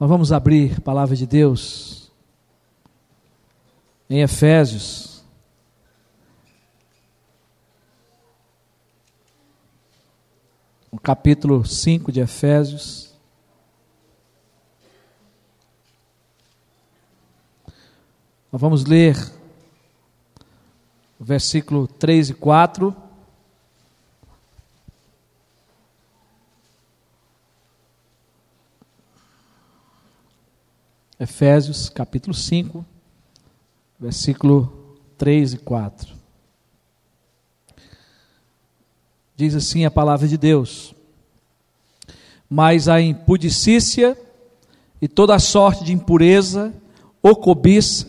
Nós vamos abrir a palavra de Deus em Efésios, o capítulo 5 de Efésios, nós vamos ler o versículo 3 e 4, Efésios capítulo 5, versículo 3 e 4. Diz assim a palavra de Deus: mas a impudicícia e toda a sorte de impureza ou cobiça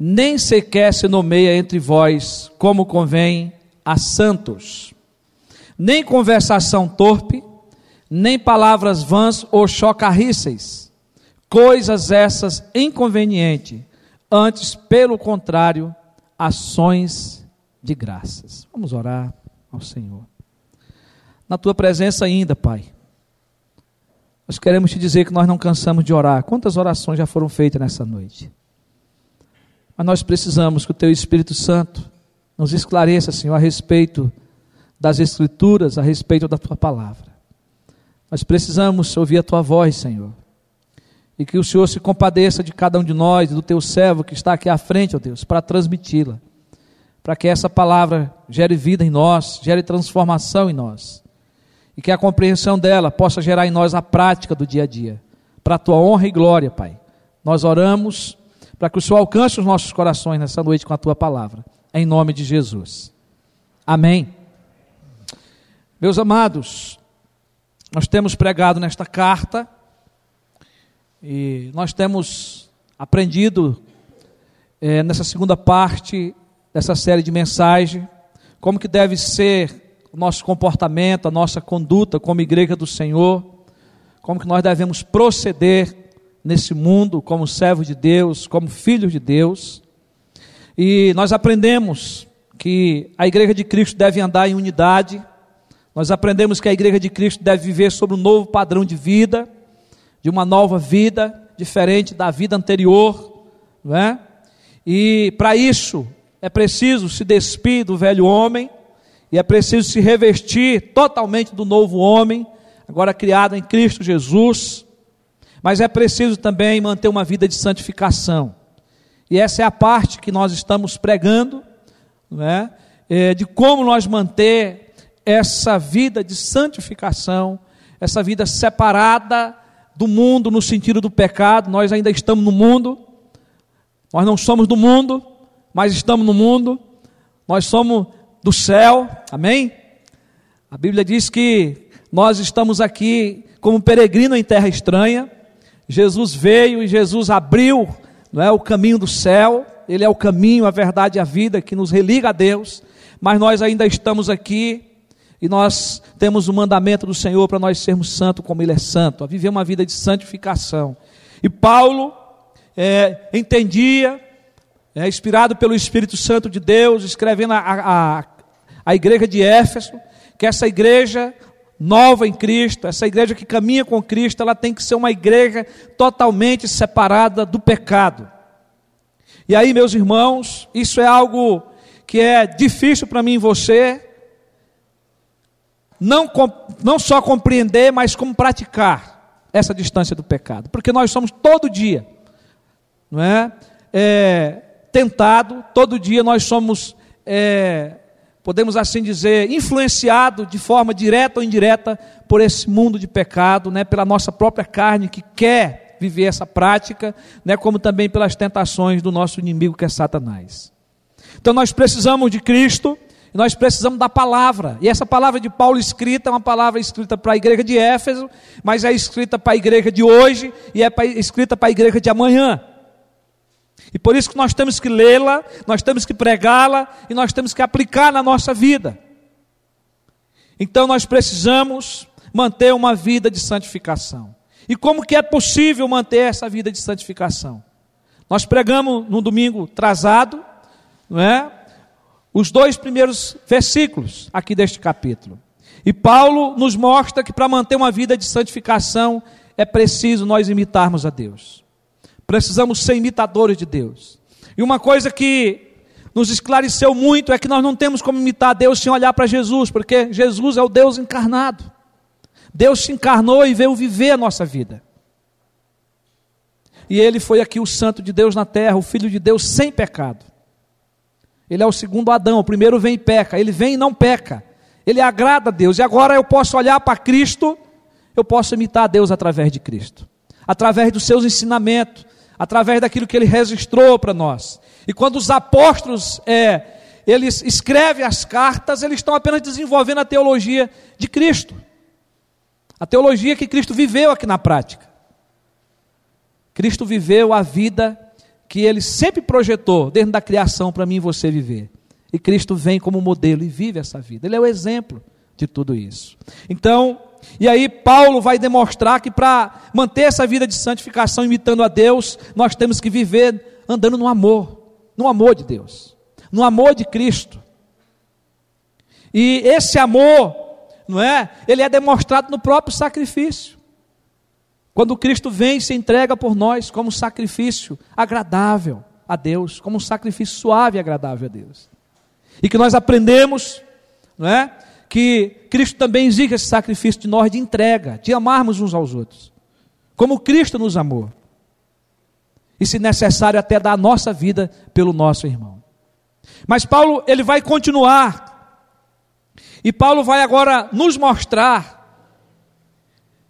nem sequer se nomeia entre vós, como convém a santos, nem conversação torpe, nem palavras vãs ou chocarríceis, coisas essas inconvenientes, antes, pelo contrário, ações de graças. Vamos orar ao Senhor. Na tua presença ainda, Pai, nós queremos te dizer que nós não cansamos de orar. Quantas orações já foram feitas nessa noite? Mas nós precisamos que o teu Espírito Santo nos esclareça, Senhor, a respeito das Escrituras, a respeito da tua palavra. Nós precisamos ouvir a tua voz, Senhor. E que o Senhor se compadeça de cada um de nós, do teu servo que está aqui à frente, ó Deus, para transmiti-la, para que essa palavra gere vida em nós, gere transformação em nós, e que a compreensão dela possa gerar em nós a prática do dia a dia, para a tua honra e glória, Pai. Nós oramos para que o Senhor alcance os nossos corações nessa noite com a tua palavra, em nome de Jesus. Amém. Meus amados, nós temos pregado nesta carta, e nós temos aprendido nessa segunda parte dessa série de mensagem, como que deve ser o nosso comportamento, a nossa conduta como igreja do Senhor, como que nós devemos proceder nesse mundo como servo de Deus, como filho de Deus. E nós aprendemos que a igreja de Cristo deve andar em unidade, nós aprendemos que a igreja de Cristo deve viver sobre um novo padrão de vida, de uma nova vida, diferente da vida anterior, não é? E para isso é preciso se despir do velho homem, e é preciso se revestir totalmente do novo homem, agora criado em Cristo Jesus, mas é preciso também manter uma vida de santificação, e essa é a parte que nós estamos pregando, não é? De como nós manter essa vida de santificação, essa vida separada do mundo no sentido do pecado. Nós ainda estamos no mundo, nós não somos do mundo, mas estamos no mundo, nós somos do céu, amém? A Bíblia diz que nós estamos aqui como peregrino em terra estranha. Jesus veio e Jesus abriu, não é, o caminho do céu. Ele é o caminho, a verdade e a vida que nos religa a Deus, mas nós ainda estamos aqui. E nós temos o mandamento do Senhor para nós sermos santos como Ele é santo, a viver uma vida de santificação. E Paulo entendia, inspirado pelo Espírito Santo de Deus, escrevendo a igreja de Éfeso, que essa igreja nova em Cristo, essa igreja que caminha com Cristo, ela tem que ser uma igreja totalmente separada do pecado. E aí, meus irmãos, isso é algo que é difícil para mim e você, não só compreender, mas como praticar essa distância do pecado, porque nós somos todo dia, não é? Tentado, todo dia nós somos, podemos assim dizer, influenciado de forma direta ou indireta por esse mundo de pecado, né? Pela nossa própria carne que quer viver essa prática, né? Como também pelas tentações do nosso inimigo que é Satanás. Então nós precisamos de Cristo, nós precisamos da palavra, e essa palavra de Paulo escrita é uma palavra escrita para a igreja de Éfeso, mas é escrita para a igreja de hoje, e é escrita para a igreja de amanhã, e por isso que nós temos que lê-la, nós temos que pregá-la, e nós temos que aplicar na nossa vida. Então nós precisamos manter uma vida de santificação. E como que é possível manter essa vida de santificação? Nós pregamos no domingo atrasado, não é? Os dois primeiros versículos aqui deste capítulo. E Paulo nos mostra que para manter uma vida de santificação é preciso nós imitarmos a Deus. Precisamos ser imitadores de Deus. E uma coisa que nos esclareceu muito é que nós não temos como imitar a Deus sem olhar para Jesus, porque Jesus é o Deus encarnado. Deus se encarnou e veio viver a nossa vida. E ele foi aqui o santo de Deus na terra, o filho de Deus sem pecado. Ele é o segundo Adão, o primeiro vem e peca, ele vem e não peca. Ele agrada a Deus, e agora eu posso olhar para Cristo, eu posso imitar a Deus através de Cristo, através dos seus ensinamentos, através daquilo que ele registrou para nós. E quando os apóstolos eles escrevem as cartas, eles estão apenas desenvolvendo a teologia de Cristo, a teologia que Cristo viveu aqui na prática. Cristo viveu a vida que ele sempre projetou dentro da criação para mim e você viver. E Cristo vem como modelo e vive essa vida. Ele é o exemplo de tudo isso. Então, e aí Paulo vai demonstrar que para manter essa vida de santificação imitando a Deus, nós temos que viver andando no amor de Deus, no amor de Cristo. E esse amor, não é? Ele é demonstrado no próprio sacrifício. Quando Cristo vem e se entrega por nós como sacrifício agradável a Deus, como um sacrifício suave e agradável a Deus. E que nós aprendemos, não é, que Cristo também exige esse sacrifício de nós, de entrega, de amarmos uns aos outros, como Cristo nos amou, e se necessário até dar a nossa vida pelo nosso irmão. Mas Paulo, ele vai continuar, e Paulo vai agora nos mostrar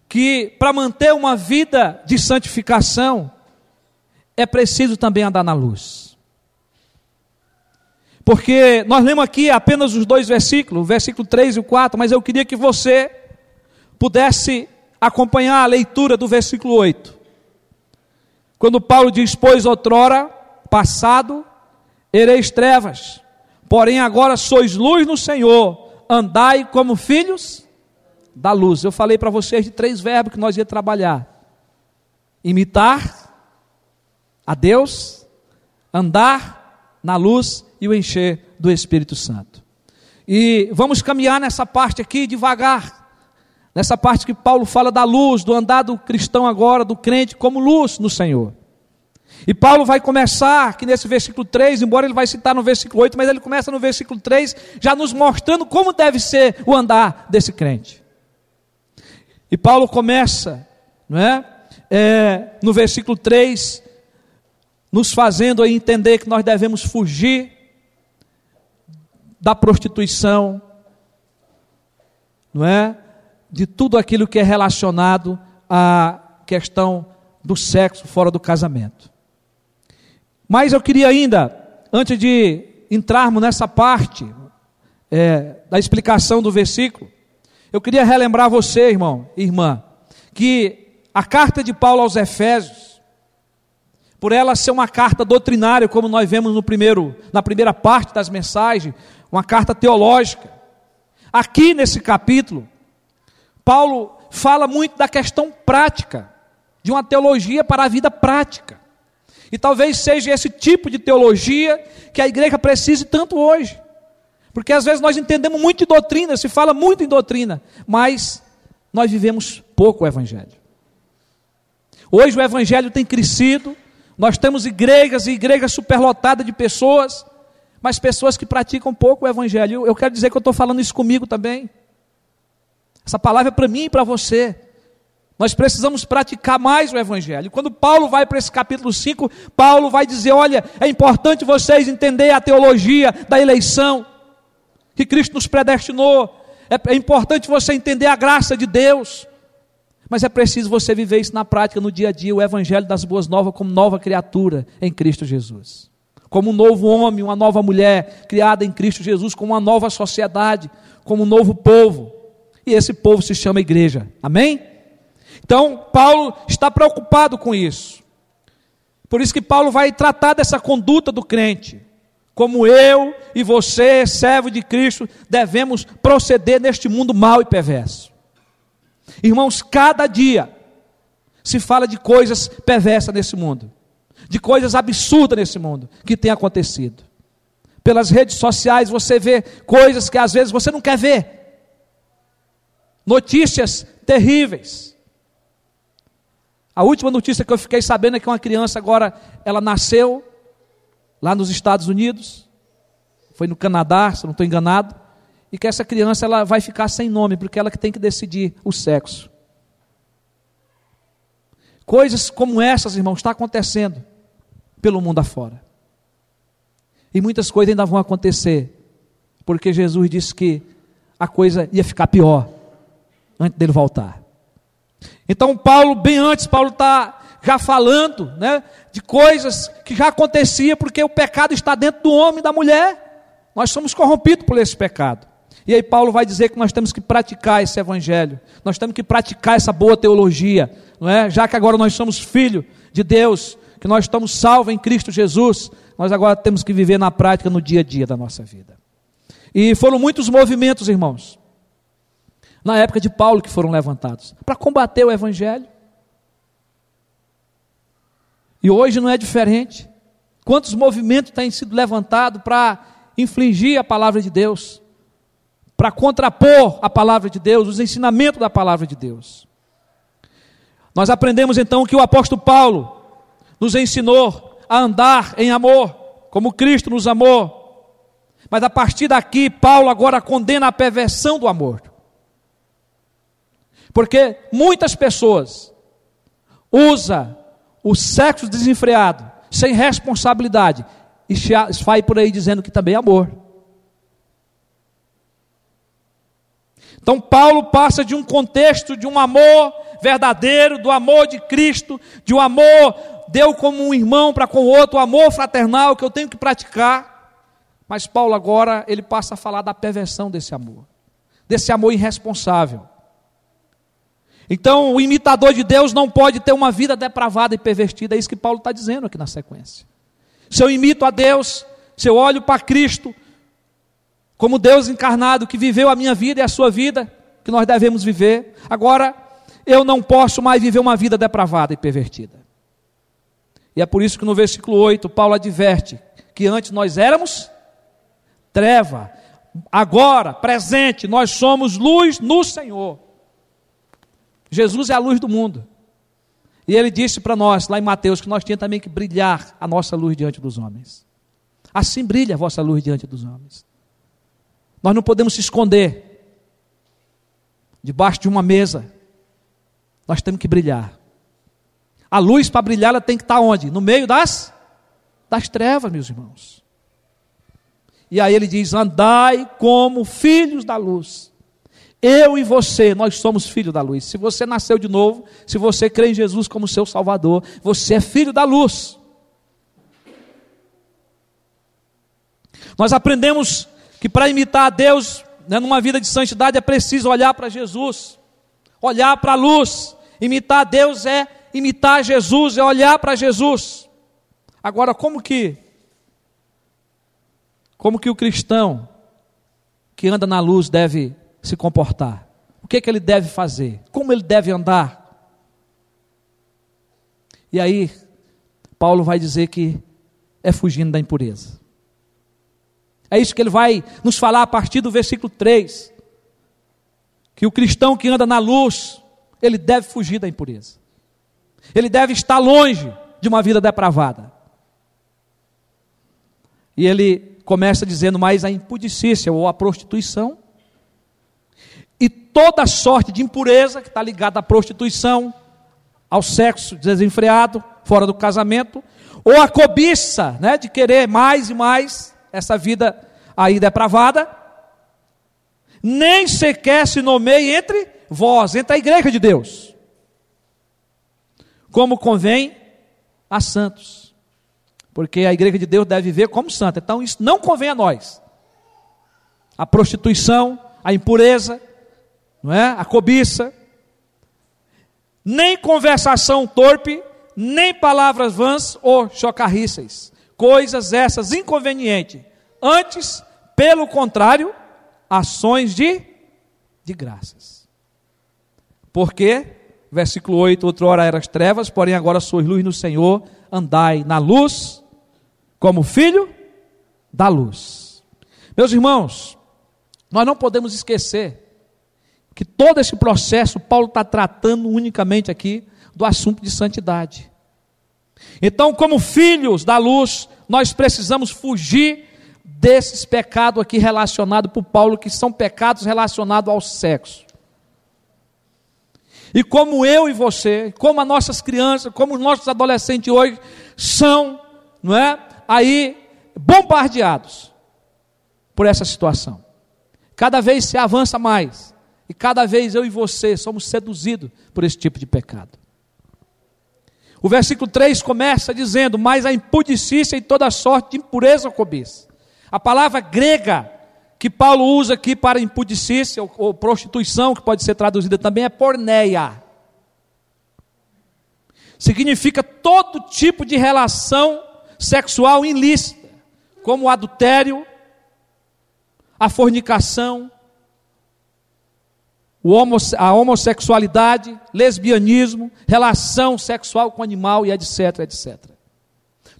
que para manter uma vida de santificação, é preciso também andar na luz. Porque nós lemos aqui apenas os dois versículos, o versículo 3 e o 4, mas eu queria que você pudesse acompanhar a leitura do versículo 8. Quando Paulo diz, pois outrora, passado, ereis trevas, porém agora sois luz no Senhor, andai como filhos da luz. Eu falei para vocês de 3 verbos que nós ia trabalhar. Imitar a Deus, andar na luz e o encher do Espírito Santo. E vamos caminhar nessa parte aqui devagar, nessa parte que Paulo fala da luz, do andar do cristão agora, do crente como luz no Senhor. E Paulo vai começar aqui nesse versículo 3, embora ele vai citar no versículo 8, mas ele começa no versículo 3, já nos mostrando como deve ser o andar desse crente. E Paulo começa, não é? No versículo 3, nos fazendo aí entender que nós devemos fugir da prostituição, não é? De tudo aquilo que é relacionado à questão do sexo fora do casamento. Mas eu queria ainda, antes de entrarmos nessa parte da explicação do versículo, eu queria relembrar você, irmão e irmã, que a carta de Paulo aos Efésios, por ela ser uma carta doutrinária, como nós vemos na primeira parte das mensagens, uma carta teológica. Aqui nesse capítulo, Paulo fala muito da questão prática, de uma teologia para a vida prática. E talvez seja esse tipo de teologia que a igreja precise tanto hoje. Porque às vezes nós entendemos muito de doutrina, se fala muito em doutrina, mas nós vivemos pouco o evangelho. Hoje o evangelho tem crescido, nós temos igrejas e igrejas superlotadas de pessoas, mas pessoas que praticam pouco o evangelho. Eu quero dizer que eu estou falando isso comigo também. Essa palavra é para mim e para você. Nós precisamos praticar mais o evangelho. Quando Paulo vai para esse capítulo 5, Paulo vai dizer, olha, é importante vocês entenderem a teologia da eleição, que Cristo nos predestinou. É importante você entender a graça de Deus. Mas é preciso você viver isso na prática, no dia a dia, o evangelho das boas novas como nova criatura em Cristo Jesus. Como um novo homem, uma nova mulher, criada em Cristo Jesus, como uma nova sociedade, como um novo povo. E esse povo se chama igreja. Amém? Então, Paulo está preocupado com isso. Por isso que Paulo vai tratar dessa conduta do crente. Como eu e você, servo de Cristo, devemos proceder neste mundo mau e perverso. Irmãos, cada dia se fala de coisas perversas nesse mundo, de coisas absurdas nesse mundo, que tem acontecido. Pelas redes sociais você vê coisas que às vezes você não quer ver. Notícias terríveis. A última notícia que eu fiquei sabendo é que uma criança agora, ela nasceu lá nos Estados Unidos, foi no Canadá, se não estou enganado, e que essa criança ela vai ficar sem nome, porque ela que tem que decidir o sexo. Coisas como essas, irmãos, está acontecendo pelo mundo afora. E muitas coisas ainda vão acontecer, porque Jesus disse que a coisa ia ficar pior antes dele voltar. Então Paulo, bem antes, Paulo está já falando, né, de coisas que já acontecia, porque o pecado está dentro do homem e da mulher. Nós somos corrompidos por esse pecado. E aí Paulo vai dizer que nós temos que praticar esse evangelho, nós temos que praticar essa boa teologia, não é? Já que agora nós somos filhos de Deus, que nós estamos salvos em Cristo Jesus, nós agora temos que viver na prática, no dia a dia da nossa vida. E foram muitos movimentos, irmãos, na época de Paulo, que foram levantados para combater o evangelho. E hoje não é diferente. Quantos movimentos têm sido levantados para infligir a palavra de Deus, para contrapor a palavra de Deus, os ensinamentos da palavra de Deus. Nós aprendemos então que o apóstolo Paulo nos ensinou a andar em amor, como Cristo nos amou. Mas a partir daqui, Paulo agora condena a perversão do amor. Porque muitas pessoas usam o sexo desenfreado, sem responsabilidade, e sai por aí dizendo que também é amor. Então Paulo passa de um contexto de um amor verdadeiro, do amor de Cristo, de um amor deu como um irmão para com o outro, um amor fraternal que eu tenho que praticar. Mas Paulo agora, ele passa a falar da perversão desse amor irresponsável. Então, o imitador de Deus não pode ter uma vida depravada e pervertida, é isso que Paulo está dizendo aqui na sequência. Se eu imito a Deus, se eu olho para Cristo, como Deus encarnado, que viveu a minha vida e a sua vida, que nós devemos viver, agora eu não posso mais viver uma vida depravada e pervertida. E é por isso que no versículo 8, Paulo adverte que antes nós éramos treva, agora, presente, nós somos luz no Senhor. Jesus é a luz do mundo. E ele disse para nós, lá em Mateus, que nós tínhamos também que brilhar a nossa luz diante dos homens. Assim brilha a vossa luz diante dos homens. Nós não podemos se esconder debaixo de uma mesa. Nós temos que brilhar. A luz, para brilhar, ela tem que estar onde? No meio das trevas, meus irmãos. E aí ele diz, andai como filhos da luz. Eu e você, nós somos filhos da luz. Se você nasceu de novo, se você crê em Jesus como seu Salvador, você é filho da luz. Nós aprendemos que para imitar a Deus, né, numa vida de santidade, é preciso olhar para Jesus, olhar para a luz. Imitar a Deus é imitar Jesus, é olhar para Jesus. Agora, como que o cristão que anda na luz deve se comportar? O que ele deve fazer? Como ele deve andar? E aí, Paulo vai dizer que é fugindo da impureza. É isso que ele vai nos falar a partir do versículo 3. Que o cristão que anda na luz, ele deve fugir da impureza. Ele deve estar longe de uma vida depravada. E ele começa dizendo mais a impudicícia ou a prostituição. E toda sorte de impureza que está ligada à prostituição, ao sexo desenfreado, fora do casamento, ou à cobiça, né, de querer mais e mais, essa vida aí depravada, nem sequer se nomeie entre vós, entre a igreja de Deus, como convém a santos, porque a igreja de Deus deve viver como santa. Então isso não convém a nós, a prostituição, a impureza, não é? A cobiça, nem conversação torpe, nem palavras vãs ou chocarrices, coisas essas inconvenientes, antes, pelo contrário, ações de graças, porque, versículo 8, outrora eras trevas, porém agora sois luz no Senhor, andai na luz, como filho da luz. Meus irmãos, nós não podemos esquecer que todo esse processo, Paulo está tratando unicamente aqui do assunto de santidade. Então, como filhos da luz, nós precisamos fugir desses pecados aqui relacionados por Paulo, que são pecados relacionados ao sexo. E como eu e você, como as nossas crianças, como os nossos adolescentes hoje, são, não é, aí bombardeados por essa situação. Cada vez se avança mais, e cada vez eu e você somos seduzidos por esse tipo de pecado. O versículo 3 começa dizendo, mas a impudicícia e toda sorte de impureza ou cobiça. A palavra grega que Paulo usa aqui para impudicícia ou prostituição, que pode ser traduzida também, é porneia. Significa todo tipo de relação sexual ilícita, como o adultério, a fornicação, a homossexualidade, lesbianismo, relação sexual com animal e etc, etc.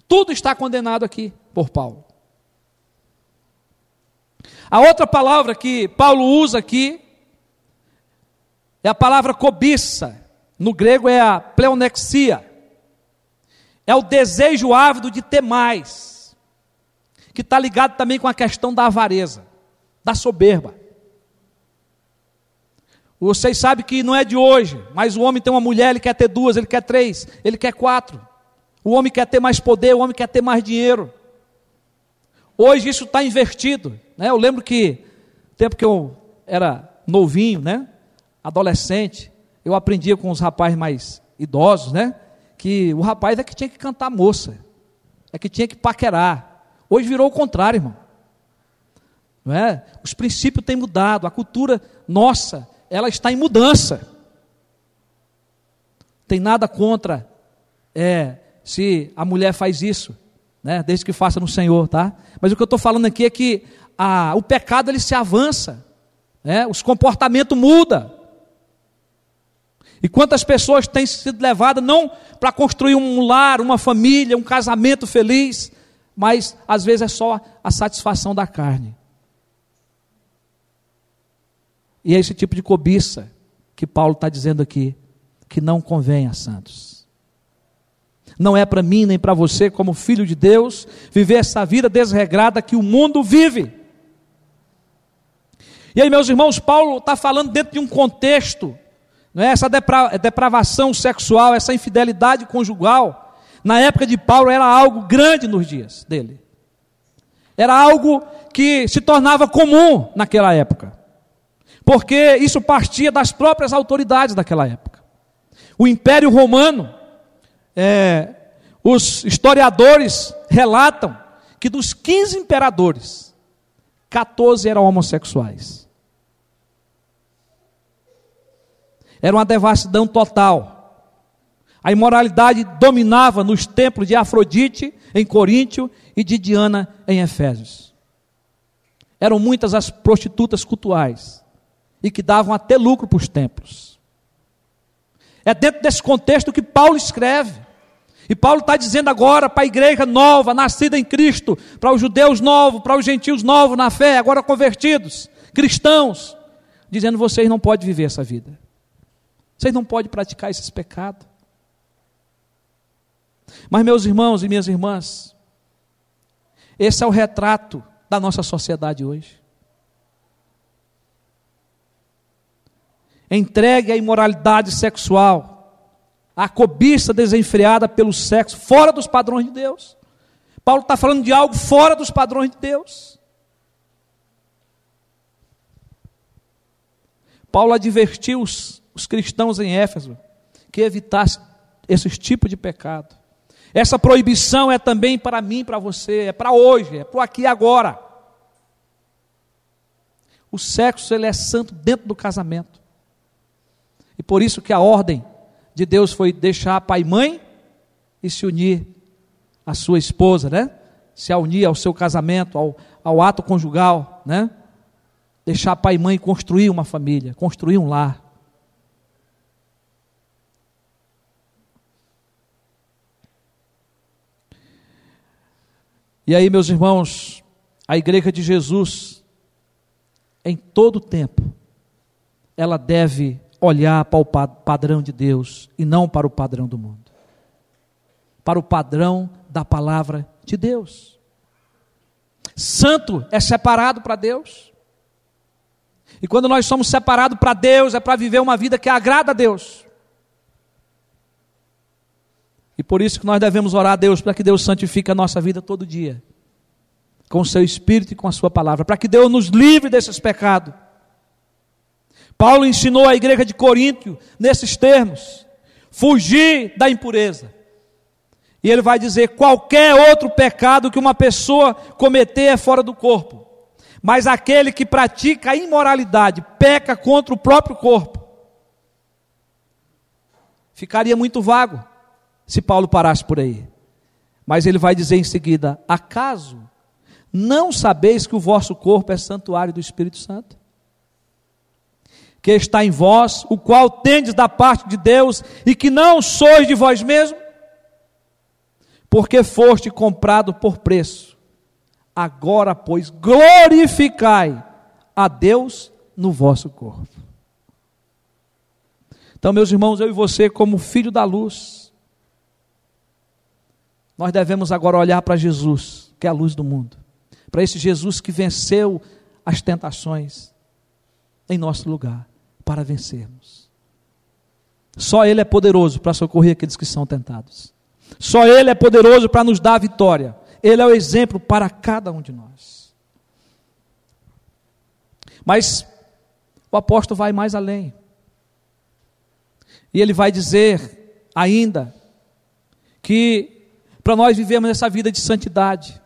Tudo está condenado aqui por Paulo. A outra palavra que Paulo usa aqui é a palavra cobiça. No grego é a pleonexia. É o desejo ávido de ter mais, que está ligado também com a questão da avareza, da soberba. Vocês sabem que não é de hoje, mas o homem tem uma mulher, ele quer ter duas, ele quer três, ele quer quatro. O homem quer ter mais poder, o homem quer ter mais dinheiro. Hoje isso está invertido, né? Eu lembro que, tempo que eu era novinho, né? Adolescente, eu aprendia com os rapazes mais idosos, né? Que o rapaz é que tinha que cantar a moça, é que tinha que paquerar. Hoje virou o contrário, irmão. Não é? Os princípios têm mudado, a cultura nossa, ela está em mudança. Tem nada contra se a mulher faz isso, né? Desde que faça no Senhor, tá? Mas o que eu estou falando aqui é que o pecado ele se avança, né? Os comportamentos mudam. E quantas pessoas têm sido levadas não para construir um lar, uma família, um casamento feliz, mas às vezes é só a satisfação da carne. E é esse tipo de cobiça que Paulo está dizendo aqui, que não convém a santos. Não é para mim nem para você, como filho de Deus, viver essa vida desregrada que o mundo vive. E aí, meus irmãos, Paulo está falando dentro de um contexto, não é? Essa depravação sexual, essa infidelidade conjugal, na época de Paulo era algo grande nos dias dele. Era algo que se tornava comum naquela época, porque isso partia das próprias autoridades daquela época. O Império Romano, os historiadores relatam que dos 15 imperadores, 14 eram homossexuais. Era uma devassidão total. A imoralidade dominava nos templos de Afrodite em Coríntio e de Diana em Efésios. Eram muitas as prostitutas cultuais e que davam até lucro para os templos. É dentro desse contexto que Paulo escreve. E Paulo está dizendo agora para a igreja nova, nascida em Cristo, para os judeus novos, para os gentios novos na fé, agora convertidos, cristãos, dizendo: vocês não podem viver essa vida. Vocês não podem praticar esses pecados. Mas, meus irmãos e minhas irmãs, esse é o retrato da nossa sociedade hoje. Entregue à imoralidade sexual, a cobiça desenfreada pelo sexo, fora dos padrões de Deus. Paulo está falando de algo fora dos padrões de Deus. Paulo advertiu os cristãos em Éfeso que evitassem esses tipos de pecado. Essa proibição é também para mim, para você, é para hoje, é para aqui e agora. O sexo ele é santo dentro do casamento. E por isso que a ordem de Deus foi deixar pai e mãe e se unir à sua esposa, né? Se unir ao seu casamento, ao ato conjugal, né? Deixar pai e mãe construir uma família, construir um lar. E aí, meus irmãos, a igreja de Jesus, em todo o tempo, ela deve olhar para o padrão de Deus e não para o padrão do mundo. Para o padrão da palavra de Deus. Santo é separado para Deus. E quando nós somos separados para Deus, é para viver uma vida que agrada a Deus. E por isso que nós devemos orar a Deus, para que Deus santifique a nossa vida todo dia. Com o seu Espírito e com a sua palavra. Para que Deus nos livre desses pecados. Paulo ensinou a igreja de Coríntio nesses termos. Fugir da impureza. E ele vai dizer, qualquer outro pecado que uma pessoa cometer é fora do corpo. Mas aquele que pratica a imoralidade, peca contra o próprio corpo. Ficaria muito vago se Paulo parasse por aí. Mas ele vai dizer em seguida, acaso não sabeis que o vosso corpo é santuário do Espírito Santo? Que está em vós, o qual tendes da parte de Deus, e que não sois de vós mesmo? Porque foste comprado por preço. Agora, pois, glorificai a Deus no vosso corpo. Então, meus irmãos, eu e você, como filho da luz, nós devemos agora olhar para Jesus, que é a luz do mundo. Para esse Jesus que venceu as tentações em nosso lugar, para vencermos. Só Ele é poderoso para socorrer aqueles que são tentados. Só Ele é poderoso para nos dar a vitória. Ele é o exemplo para cada um de nós. Mas o apóstolo vai mais além. E ele vai dizer ainda que para nós vivermos essa vida de santidade,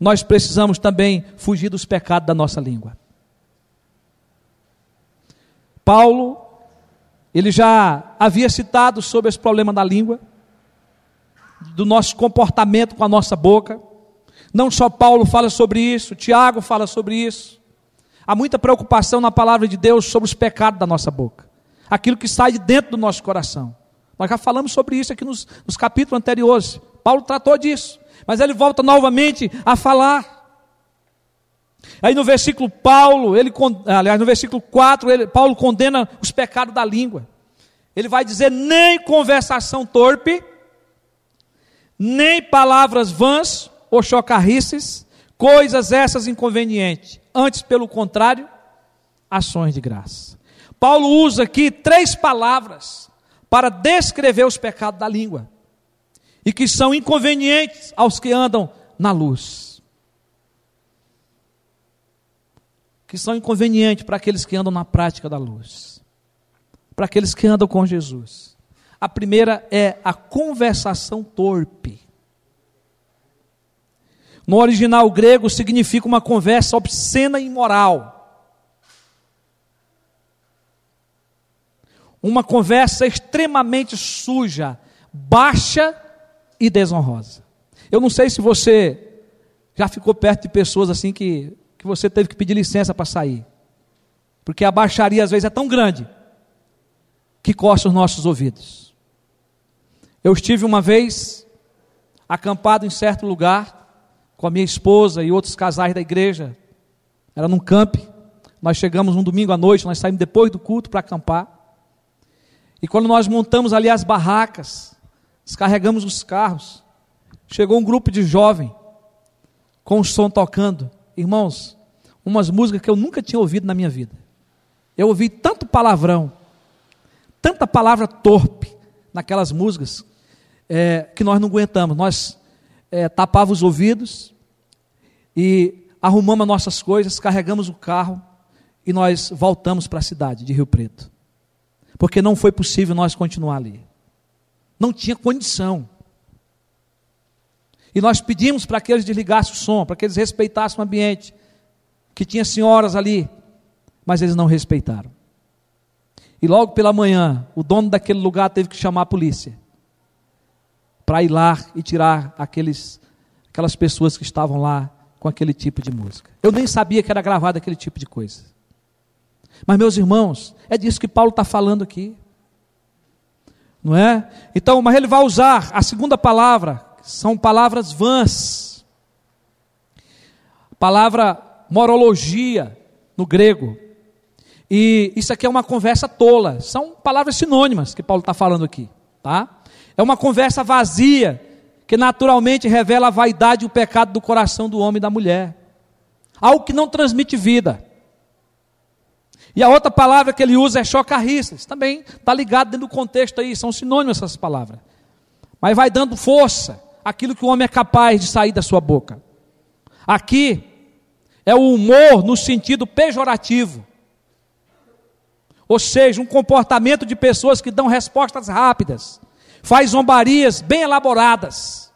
nós precisamos também fugir dos pecados da nossa língua. Paulo, ele já havia citado sobre esse problema da língua, do nosso comportamento com a nossa boca. Não só Paulo fala sobre isso, Tiago fala sobre isso. Há muita preocupação na palavra de Deus sobre os pecados da nossa boca, aquilo que sai de dentro do nosso coração. Nós já falamos sobre isso aqui nos capítulos anteriores. Paulo tratou disso, mas ele volta novamente a falar. Aí no versículo no versículo 4, Paulo condena os pecados da língua. Ele vai dizer, nem conversação torpe, nem palavras vãs ou chocarrices, coisas essas inconvenientes, antes pelo contrário, ações de graça. Paulo usa aqui 3 palavras para descrever os pecados da língua, e que são inconvenientes aos que andam na luz, que são inconvenientes para aqueles que andam na prática da luz, para aqueles que andam com Jesus. A primeira é a conversação torpe. No original grego significa uma conversa obscena e imoral. Uma conversa extremamente suja, baixa e desonrosa. Eu não sei se você já ficou perto de pessoas assim que você teve que pedir licença para sair. Porque a baixaria às vezes é tão grande que coça os nossos ouvidos. Eu estive uma vez acampado em certo lugar com a minha esposa e outros casais da igreja. Era num camp. Nós chegamos um domingo à noite, nós saímos depois do culto para acampar. E quando nós montamos ali as barracas, descarregamos os carros, chegou um grupo de jovens com o som tocando. Irmãos, umas músicas que eu nunca tinha ouvido na minha vida. Eu ouvi tanto palavrão, tanta palavra torpe naquelas músicas, que nós não aguentamos. Nós tapávamos os ouvidos e arrumamos as nossas coisas, carregamos o carro e nós voltamos para a cidade de Rio Preto, porque não foi possível nós continuar ali, não tinha condição. E nós pedimos para que eles desligassem o som, para que eles respeitassem o ambiente, que tinha senhoras ali, mas eles não respeitaram. E logo pela manhã, o dono daquele lugar teve que chamar a polícia para ir lá e tirar aquelas pessoas que estavam lá com aquele tipo de música. Eu nem sabia que era gravado aquele tipo de coisa. Mas, meus irmãos, é disso que Paulo está falando aqui. Não é? Então, mas ele vai usar a segunda palavra, são palavras vãs. Palavra morologia, no grego. E isso aqui é uma conversa tola. São palavras sinônimas que Paulo está falando aqui, tá? É uma conversa vazia, que naturalmente revela a vaidade e o pecado do coração do homem e da mulher. Algo que não transmite vida. E a outra palavra que ele usa é chocarrices. Também está ligado dentro do contexto aí, são sinônimos essas palavras. Mas vai dando força àquilo que o homem é capaz de sair da sua boca. Aqui é o humor no sentido pejorativo. Ou seja, um comportamento de pessoas que dão respostas rápidas, faz zombarias bem elaboradas,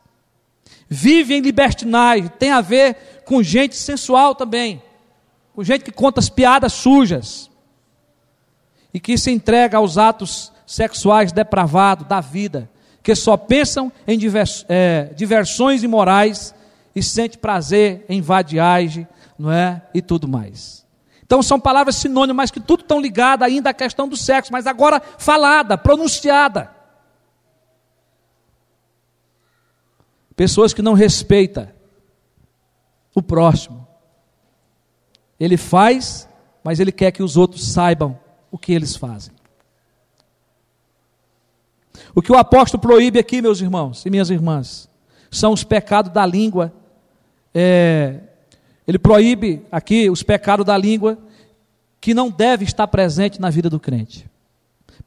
vive em libertinagem, tem a ver com gente sensual também, com gente que conta as piadas sujas, e que se entrega aos atos sexuais depravados da vida, que só pensam em diversões imorais, e sente prazer em vadiagem, não é? E tudo mais. Então são palavras sinônimas, mas que tudo estão ligadas ainda à questão do sexo, mas agora falada, pronunciada. Pessoas que não respeitam o próximo. Ele faz, mas ele quer que os outros saibam o que eles fazem. O que o apóstolo proíbe aqui, meus irmãos e minhas irmãs, são os pecados da língua. Ele proíbe aqui os pecados da língua que não deve estar presente na vida do crente.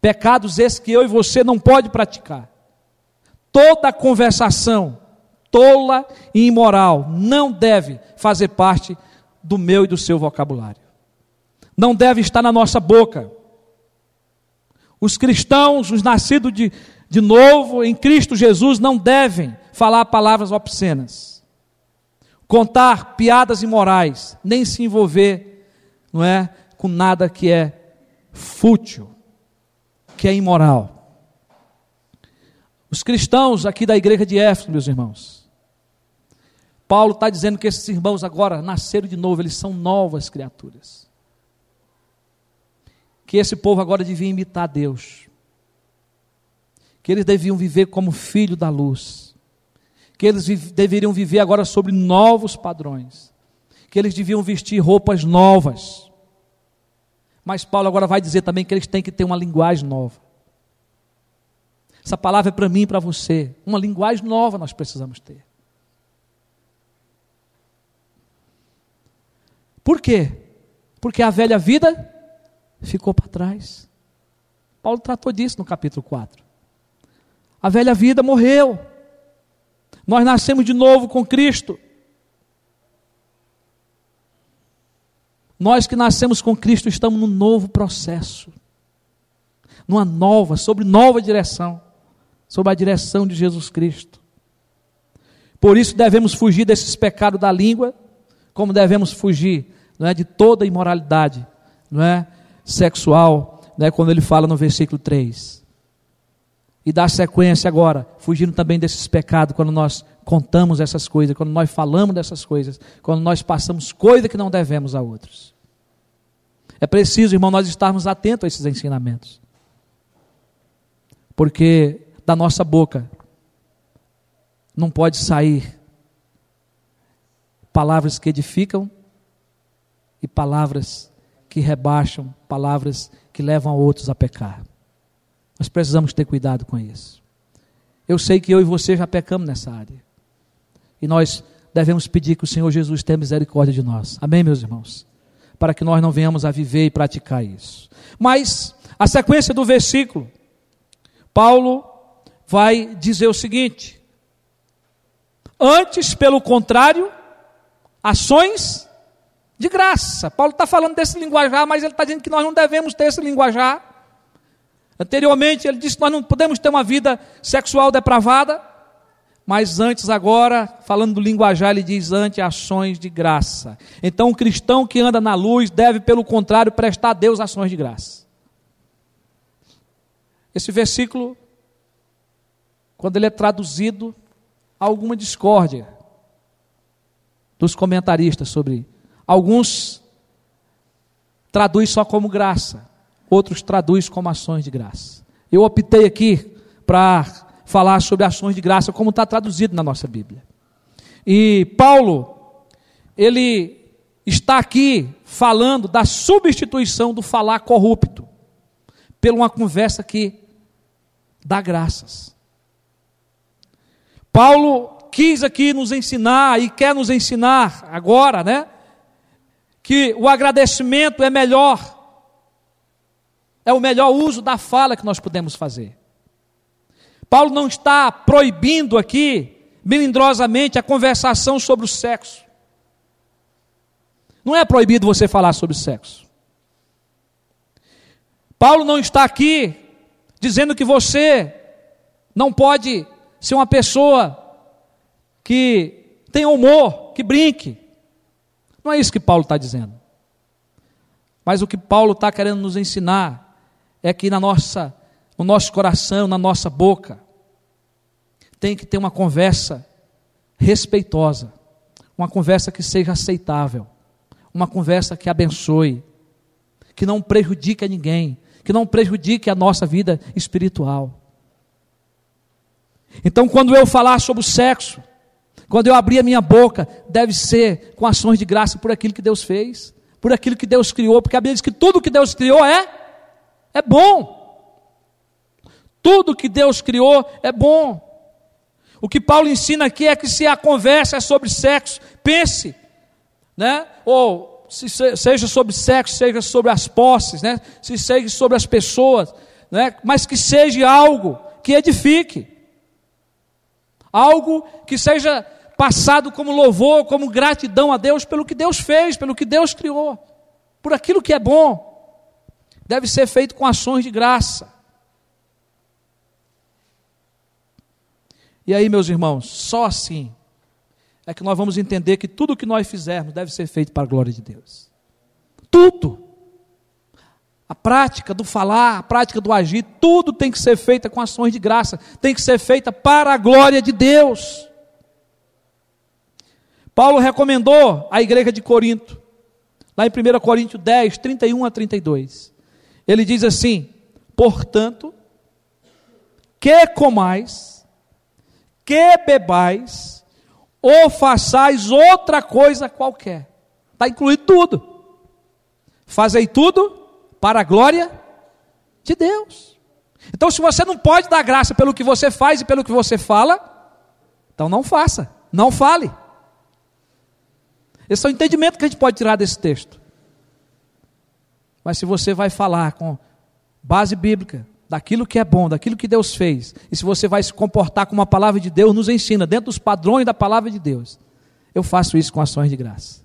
Pecados esses que eu e você não pode praticar. Toda conversação tola e imoral não deve fazer parte do meu e do seu vocabulário. Não deve estar na nossa boca. Os cristãos, os nascidos de novo em Cristo Jesus, não devem falar palavras obscenas, contar piadas imorais, nem se envolver, não é, com nada que é fútil, que é imoral. Os cristãos aqui da igreja de Éfeso, meus irmãos, Paulo está dizendo que esses irmãos agora nasceram de novo, eles são novas criaturas. Que esse povo agora devia imitar Deus. Que eles deviam viver como filho da luz. Que eles deveriam viver agora sobre novos padrões, que eles deviam vestir roupas novas, mas Paulo agora vai dizer também que eles têm que ter uma linguagem nova. Essa palavra é para mim e para você, uma linguagem nova nós precisamos ter. Por quê? Porque a velha vida ficou para trás. Paulo tratou disso no capítulo 4, a velha vida morreu. Nós nascemos de novo com Cristo. Nós que nascemos com Cristo estamos num novo processo, numa nova, sobre nova direção, sobre a direção de Jesus Cristo. Por isso devemos fugir desses pecados da língua, como devemos fugir, não é, de toda imoralidade, não é, sexual, não é, quando ele fala no versículo 3. E dar sequência agora, fugindo também desses pecados, quando nós contamos essas coisas, quando nós falamos dessas coisas, quando nós passamos coisa que não devemos a outros. É preciso, irmão, nós estarmos atentos a esses ensinamentos. Porque da nossa boca não pode sair palavras que edificam e palavras que rebaixam, palavras que levam a outros a pecar. Nós precisamos ter cuidado com isso. Eu sei que eu e você já pecamos nessa área. E nós devemos pedir que o Senhor Jesus tenha misericórdia de nós. Amém, meus irmãos? Para que nós não venhamos a viver e praticar isso. Mas a sequência do versículo, Paulo vai dizer o seguinte: antes, pelo contrário, ações de graça. Paulo está falando desse linguajar, mas ele está dizendo que nós não devemos ter esse linguajar. Anteriormente ele disse que nós não podemos ter uma vida sexual depravada, mas antes agora, falando do linguajar, ele diz antes ações de graça. Então o cristão que anda na luz deve, pelo contrário, prestar a Deus ações de graça. Esse versículo, quando ele é traduzido, há alguma discórdia dos comentaristas sobre. Alguns traduzem só como graça. Outros traduz como ações de graça. Eu optei aqui para falar sobre ações de graça, como está traduzido na nossa Bíblia. E Paulo, ele está aqui falando da substituição do falar corrupto por uma conversa que dá graças. Paulo quis aqui nos ensinar e quer nos ensinar agora, né? Que o agradecimento é melhor, é o melhor uso da fala que nós podemos fazer. Paulo não está proibindo aqui, melindrosamente, a conversação sobre o sexo. Não é proibido você falar sobre sexo. Paulo não está aqui dizendo que você não pode ser uma pessoa que tem humor, que brinque. Não é isso que Paulo está dizendo. Mas o que Paulo está querendo nos ensinar é que no nosso coração, na nossa boca, tem que ter uma conversa respeitosa, uma conversa que seja aceitável, uma conversa que abençoe, que não prejudique a ninguém, que não prejudique a nossa vida espiritual. Então, quando eu falar sobre o sexo, quando eu abrir a minha boca, deve ser com ações de graça por aquilo que Deus fez, por aquilo que Deus criou, porque a Bíblia diz que tudo que Deus criou é bom. Tudo que Deus criou é bom. O que Paulo ensina aqui é que se a conversa é sobre sexo, pense, né? Ou seja sobre sexo, seja sobre as posses, né? Se seja sobre as pessoas, né? Mas que seja algo que edifique, algo que seja passado como louvor, como gratidão a Deus pelo que Deus fez, pelo que Deus criou, por aquilo que é bom. Deve ser feito com ações de graça. E aí, meus irmãos, só assim é que nós vamos entender que tudo que nós fizermos deve ser feito para a glória de Deus. Tudo. A prática do falar, a prática do agir, tudo tem que ser feita com ações de graça, tem que ser feita para a glória de Deus. Paulo recomendou à igreja de Corinto, lá em 1 Coríntio 10, 31 a 32. Ele diz assim: portanto, que comais, que bebais, ou façais outra coisa qualquer, está incluído tudo, fazei tudo para a glória de Deus. Então, se você não pode dar graça pelo que você faz e pelo que você fala, então não faça, não fale. Esse é o entendimento que a gente pode tirar desse texto. Mas se você vai falar com base bíblica, daquilo que é bom, daquilo que Deus fez, e se você vai se comportar como a palavra de Deus nos ensina, dentro dos padrões da palavra de Deus, eu faço isso com ações de graça.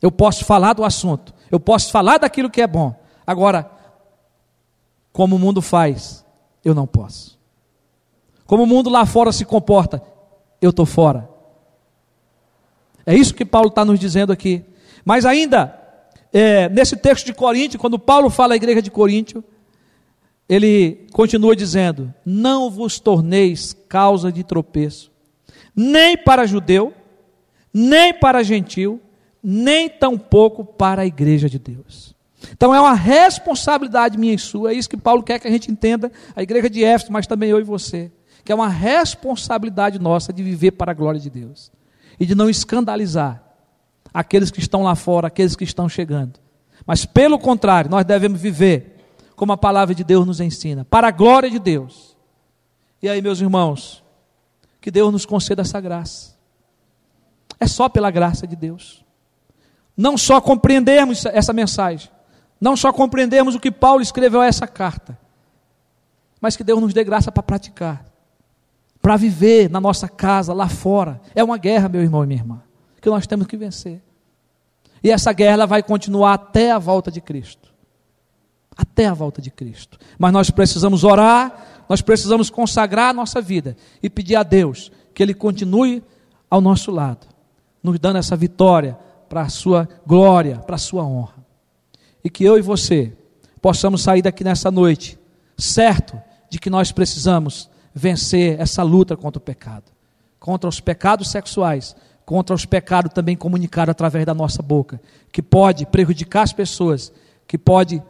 Eu posso falar do assunto, eu posso falar daquilo que é bom. Agora, como o mundo faz, eu não posso. Como o mundo lá fora se comporta, eu estou fora. É isso que Paulo está nos dizendo aqui. Mas ainda, nesse texto de Coríntio, quando Paulo fala à igreja de Coríntio, ele continua dizendo: não vos torneis causa de tropeço, nem para judeu, nem para gentil, nem tampouco para a igreja de Deus. Então é uma responsabilidade minha e sua, é isso que Paulo quer que a gente entenda, a igreja de Éfeso, mas também eu e você, que é uma responsabilidade nossa de viver para a glória de Deus, e de não escandalizar aqueles que estão lá fora, aqueles que estão chegando, mas pelo contrário, nós devemos viver como a palavra de Deus nos ensina, para a glória de Deus. E aí, meus irmãos, que Deus nos conceda essa graça. É só pela graça de Deus. Não só compreendermos essa mensagem, não só compreendermos o que Paulo escreveu a essa carta, mas que Deus nos dê graça para praticar, para viver na nossa casa, lá fora. É uma guerra, meu irmão e minha irmã, que nós temos que vencer. E essa guerra ela vai continuar até a volta de Cristo. Até a volta de Cristo. Mas nós precisamos orar, nós precisamos consagrar a nossa vida e pedir a Deus que Ele continue ao nosso lado, nos dando essa vitória, para a sua glória, para a sua honra. E que eu e você possamos sair daqui nessa noite, certo de que nós precisamos vencer essa luta contra o pecado, contra os pecados sexuais, contra os pecados também comunicados através da nossa boca, que pode prejudicar as pessoas, que pode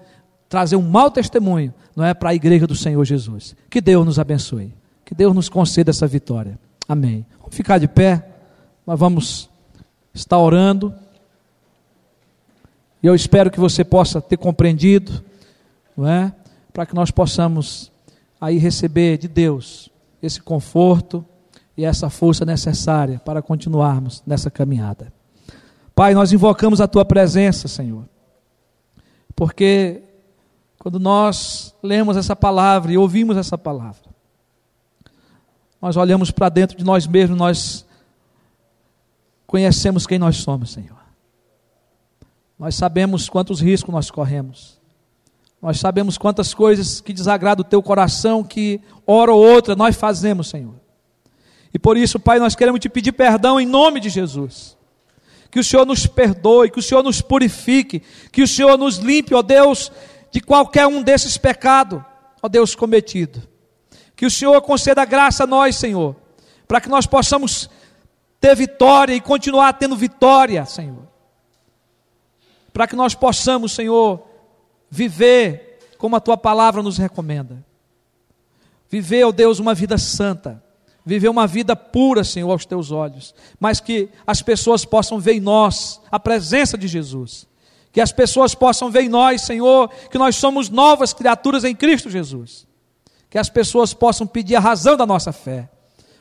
trazer um mau testemunho, não é, para a igreja do Senhor Jesus. Que Deus nos abençoe, que Deus nos conceda essa vitória. Amém. Vamos ficar de pé, nós vamos estar orando. E eu espero que você possa ter compreendido, não é? Para que nós possamos aí receber de Deus esse conforto e essa força necessária para continuarmos nessa caminhada. Pai, nós invocamos a Tua presença, Senhor, porque quando nós lemos essa palavra e ouvimos essa palavra, nós olhamos para dentro de nós mesmos, nós conhecemos quem nós somos, Senhor. Nós sabemos quantos riscos nós corremos. Nós sabemos quantas coisas que desagradam o Teu coração, que hora ou outra nós fazemos, Senhor. E por isso, Pai, nós queremos Te pedir perdão em nome de Jesus. Que o Senhor nos perdoe, que o Senhor nos purifique, que o Senhor nos limpe, ó Deus, de qualquer um desses pecados, ó Deus, cometido. Que o Senhor conceda graça a nós, Senhor, para que nós possamos ter vitória e continuar tendo vitória, Senhor. Para que nós possamos, Senhor, viver como a Tua palavra nos recomenda. Viver, ó Deus, uma vida santa. Viver uma vida pura, Senhor, aos Teus olhos. Mas que as pessoas possam ver em nós a presença de Jesus. Que as pessoas possam ver em nós, Senhor, que nós somos novas criaturas em Cristo Jesus. Que as pessoas possam pedir a razão da nossa fé.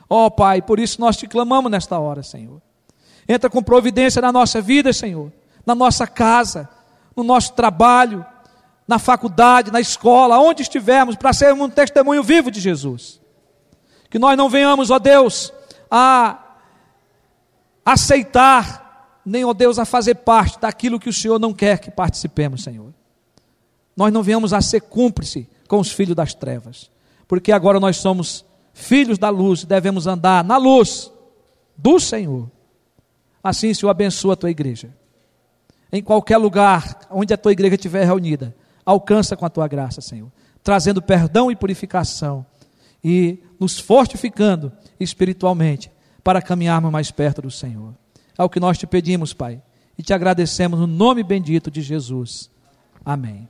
Ó Pai, por isso nós Te clamamos nesta hora, Senhor. Entra com providência na nossa vida, Senhor. Na nossa casa, no nosso trabalho, na faculdade, na escola, onde estivermos, para sermos um testemunho vivo de Jesus. Que nós não venhamos, ó Deus, a aceitar, nem, ó Deus, a fazer parte daquilo que o Senhor não quer que participemos, Senhor. Nós não venhamos a ser cúmplice com os filhos das trevas, porque agora nós somos filhos da luz e devemos andar na luz do Senhor. Assim, Senhor, abençoa a Tua igreja. Em qualquer lugar onde a Tua igreja estiver reunida, alcança com a Tua graça, Senhor, trazendo perdão e purificação e nos fortificando espiritualmente para caminharmos mais perto do Senhor. É o que nós Te pedimos, Pai, e Te agradecemos no nome bendito de Jesus. Amém.